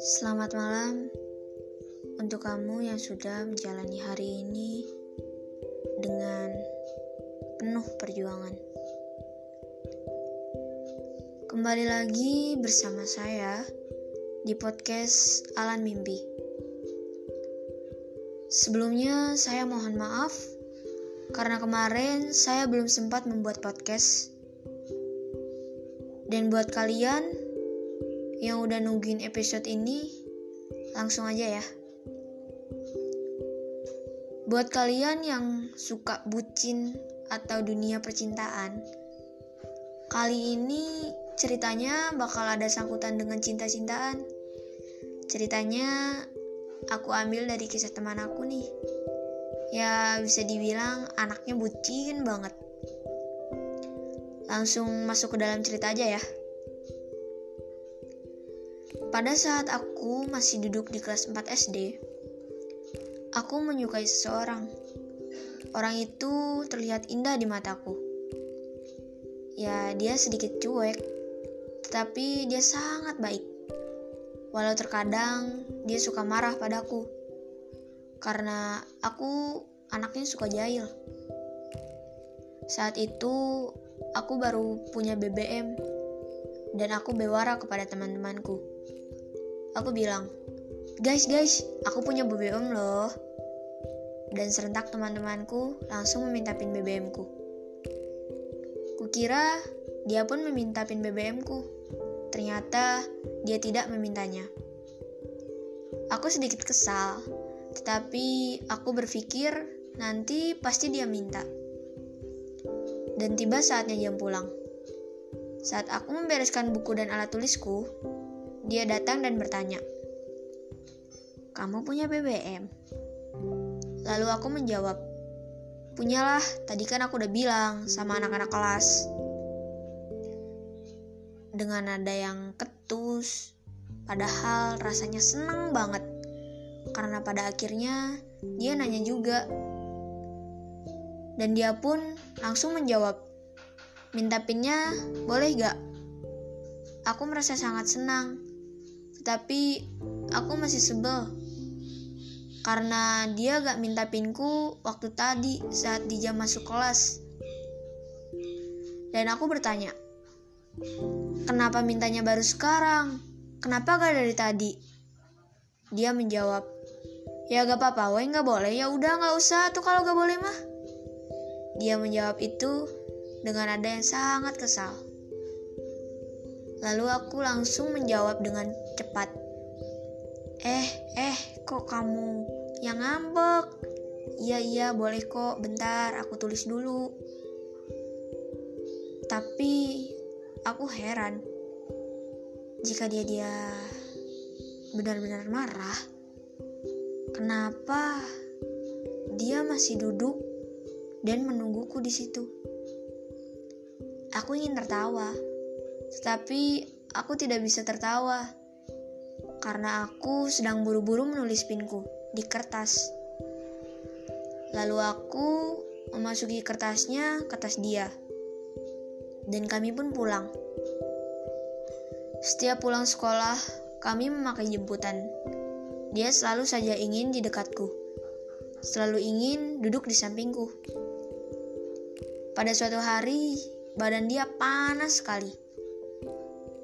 Selamat malam untuk kamu yang sudah menjalani hari ini dengan penuh perjuangan. Kembali lagi bersama saya di podcast Alan Mimpi. Sebelumnya saya mohon maaf karena kemarin saya belum sempat membuat podcast. Dan buat kalian yang udah nungguin episode ini, langsung aja ya. Buat kalian yang suka bucin atau dunia percintaan, kali ini ceritanya bakal ada sangkutan dengan cinta-cintaan. Ceritanya aku ambil dari kisah teman aku nih. Ya bisa dibilang anaknya bucin banget. Langsung masuk ke dalam cerita aja ya. Pada saat aku masih duduk di kelas 4 SD, aku menyukai seseorang. Orang itu terlihat indah di mataku. Ya, dia sedikit cuek, tetapi dia sangat baik. Walau terkadang dia suka marah padaku, karena aku anaknya suka jahil. Saat itu aku baru punya BBM dan aku bewara kepada teman-temanku. Aku bilang, guys, aku punya BBM loh. Dan serentak teman-temanku langsung meminta pin BBMku. Kukira dia pun meminta pin BBMku. Ternyata dia tidak memintanya. Aku sedikit kesal, tetapi aku berpikir nanti pasti dia minta. Dan tiba saatnya jam pulang. Saat aku membereskan buku dan alat tulisku, dia datang dan bertanya, "Kamu punya BBM?" Lalu aku menjawab, "Punyalah, tadi kan aku udah bilang sama anak-anak kelas." Dengan nada yang ketus, padahal rasanya seneng banget. Karena pada akhirnya dia nanya juga. Dan dia pun langsung menjawab, "Minta pinnya boleh gak?" Aku merasa sangat senang, tetapi aku masih sebel karena dia gak minta pinku waktu tadi saat di jam masuk kelas. Dan aku bertanya, "Kenapa mintanya baru sekarang? Kenapa gak dari tadi?" Dia menjawab, "Ya gak apa-apa, woy, gak boleh. Ya udah gak usah tuh kalau gak boleh mah." Dia menjawab itu dengan nada yang sangat kesal. Lalu aku langsung menjawab dengan cepat, "Kok kamu yang ngambek? Iya, boleh kok. Bentar, aku tulis dulu." Tapi aku heran jika dia benar-benar marah. Kenapa dia masih duduk dan menungguku di situ? Aku ingin tertawa, tetapi aku tidak bisa tertawa karena aku sedang buru-buru menulis pinku di kertas. Lalu aku memasuki kertas dia, dan kami pun pulang. Setiap pulang sekolah, kami memakai jemputan. Dia selalu saja ingin di dekatku, selalu ingin duduk di sampingku. Pada suatu hari, badan dia panas sekali.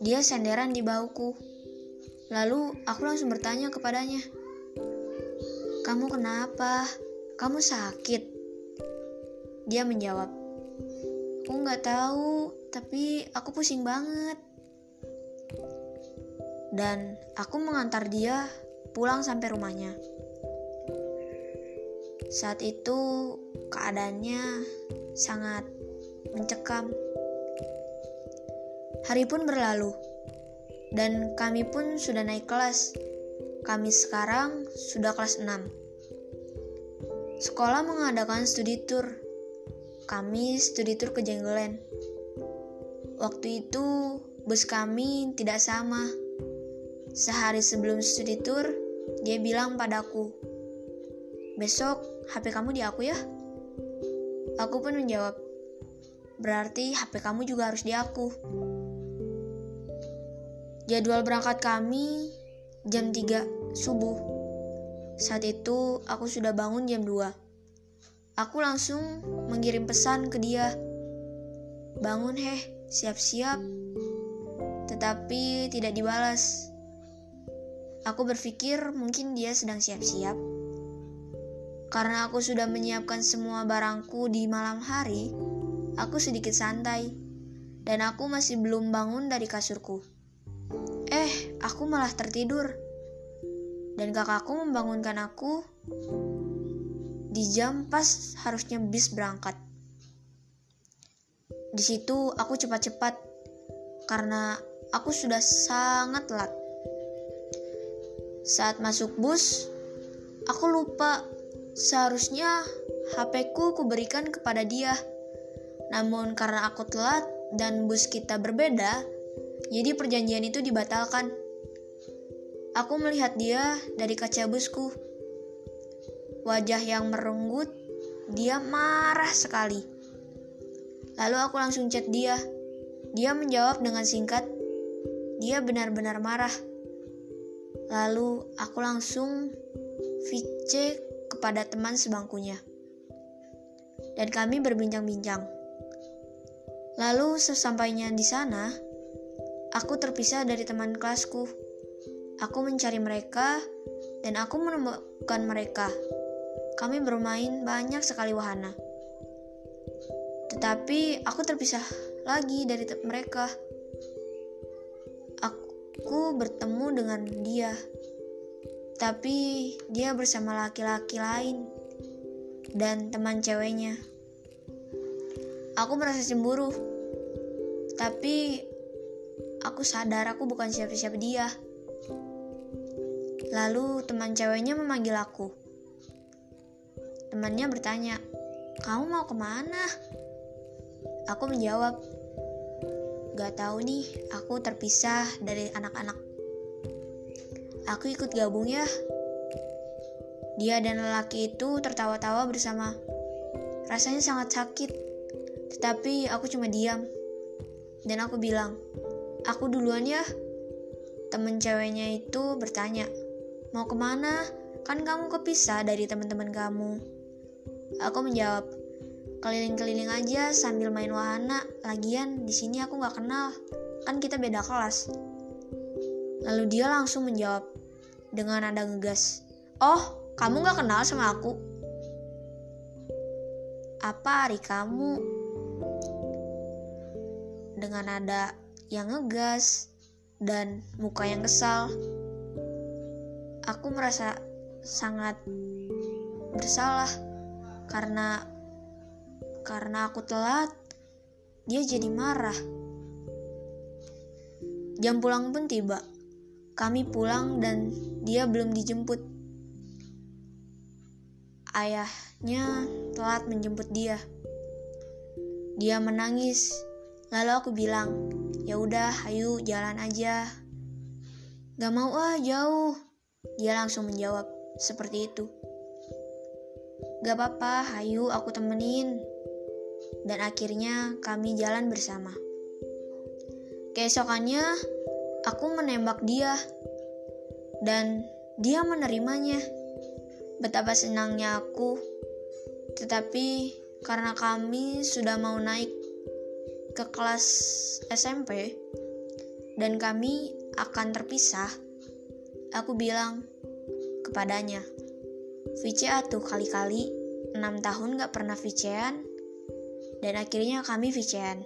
Dia senderan di bahuku. Lalu aku langsung bertanya kepadanya, "Kamu kenapa? Kamu sakit?" Dia menjawab, "Aku gak tahu, tapi aku pusing banget." Dan aku mengantar dia pulang sampai rumahnya. Saat itu keadaannya sangat mencekam. Hari pun berlalu dan kami pun sudah naik kelas. Kami sekarang sudah kelas 6. Sekolah mengadakan studi tour. Kami studi tour ke Jungle Land. Waktu itu bus kami tidak sama. Sehari sebelum studi tour, dia bilang padaku, "Besok HP kamu di aku ya." Aku pun menjawab, berarti HP kamu juga harus diaku. Jadwal berangkat kami jam 3 subuh. Saat itu aku sudah bangun jam 2. Aku langsung mengirim pesan ke dia. Bangun heh, siap-siap. Tetapi tidak dibalas. Aku berpikir mungkin dia sedang siap-siap. Karena aku sudah menyiapkan semua barangku di malam hari, aku sedikit santai. Dan aku masih belum bangun dari kasurku. Aku malah tertidur. Dan kakakku membangunkan aku di jam pas harusnya bis berangkat. Di situ aku cepat-cepat karena aku sudah sangat telat. Saat masuk bus, aku lupa seharusnya HP-ku kuberikan kepada dia. Namun karena aku telat dan bus kita berbeda, jadi perjanjian itu dibatalkan. Aku melihat dia dari kaca busku. Wajah yang merenggut, dia marah sekali. Lalu aku langsung chat dia. Dia menjawab dengan singkat. Dia benar-benar marah. Lalu aku langsung VC kepada teman sebangkunya. Dan kami berbincang-bincang. Lalu sesampainya di sana, aku terpisah dari teman kelasku. Aku mencari mereka dan aku menemukan mereka. Kami bermain banyak sekali wahana. Tetapi aku terpisah lagi dari mereka. Aku bertemu dengan dia, tapi dia bersama laki-laki lain dan teman ceweknya. Aku merasa cemburu, tapi aku sadar aku bukan siapa-siapa dia. Lalu teman ceweknya memanggil aku. Temannya bertanya, "Kamu mau kemana?" Aku menjawab, "Gak tahu nih, aku terpisah dari anak-anak. Aku ikut gabung ya." Dia dan lelaki itu tertawa-tawa bersama. Rasanya sangat sakit, tetapi aku cuma diam. Dan aku bilang, "Aku duluan ya." Temen ceweknya itu bertanya, "Mau kemana? Kan kamu kepisah dari teman-teman kamu." Aku menjawab, "Keliling-keliling aja sambil main wahana, lagian di sini aku gak kenal, kan kita beda kelas." Lalu dia langsung menjawab dengan nada ngegas, "Oh, kamu gak kenal sama aku? Apa hari kamu?" Dengan nada yang ngegas dan muka yang kesal. Aku merasa sangat bersalah karena aku telat, dia jadi marah. Jam pulang pun tiba. Kami pulang dan dia belum dijemput. Ayahnya telat menjemput dia. Dia menangis. Lalu aku bilang, "Ya udah, ayo jalan aja." "Gak mau ah, jauh." Dia langsung menjawab seperti itu. "Gak apa-apa, ayo aku temenin." Dan akhirnya kami jalan bersama. Keesokannya aku menembak dia dan dia menerimanya. Betapa senangnya aku. Tetapi karena kami sudah mau naik ke kelas SMP dan kami akan terpisah, aku bilang kepadanya, "VCA tuh kali-kali, 6 tahun gak pernah VCA-an." Dan akhirnya kami VCA-an.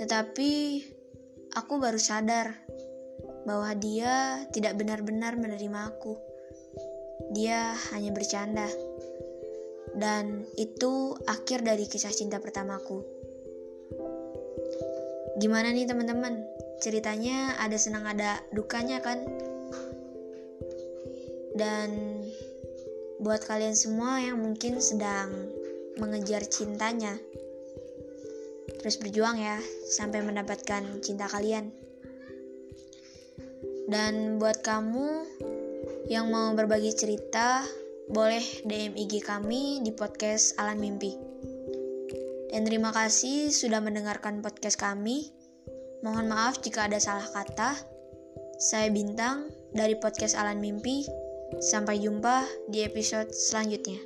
Tetapi aku baru sadar bahwa dia tidak benar-benar menerima aku. Dia hanya bercanda. Dan itu akhir dari kisah cinta pertamaku. Gimana nih teman-teman? Ceritanya ada senang ada dukanya kan? Dan buat kalian semua yang mungkin sedang mengejar cintanya, terus berjuang ya sampai mendapatkan cinta kalian. Dan buat kamu yang mau berbagi cerita, boleh DM IG kami di podcast Alan Mimpi. Dan terima kasih sudah mendengarkan podcast kami. Mohon maaf jika ada salah kata. Saya Bintang dari podcast Alan Mimpi. Sampai jumpa di episode selanjutnya.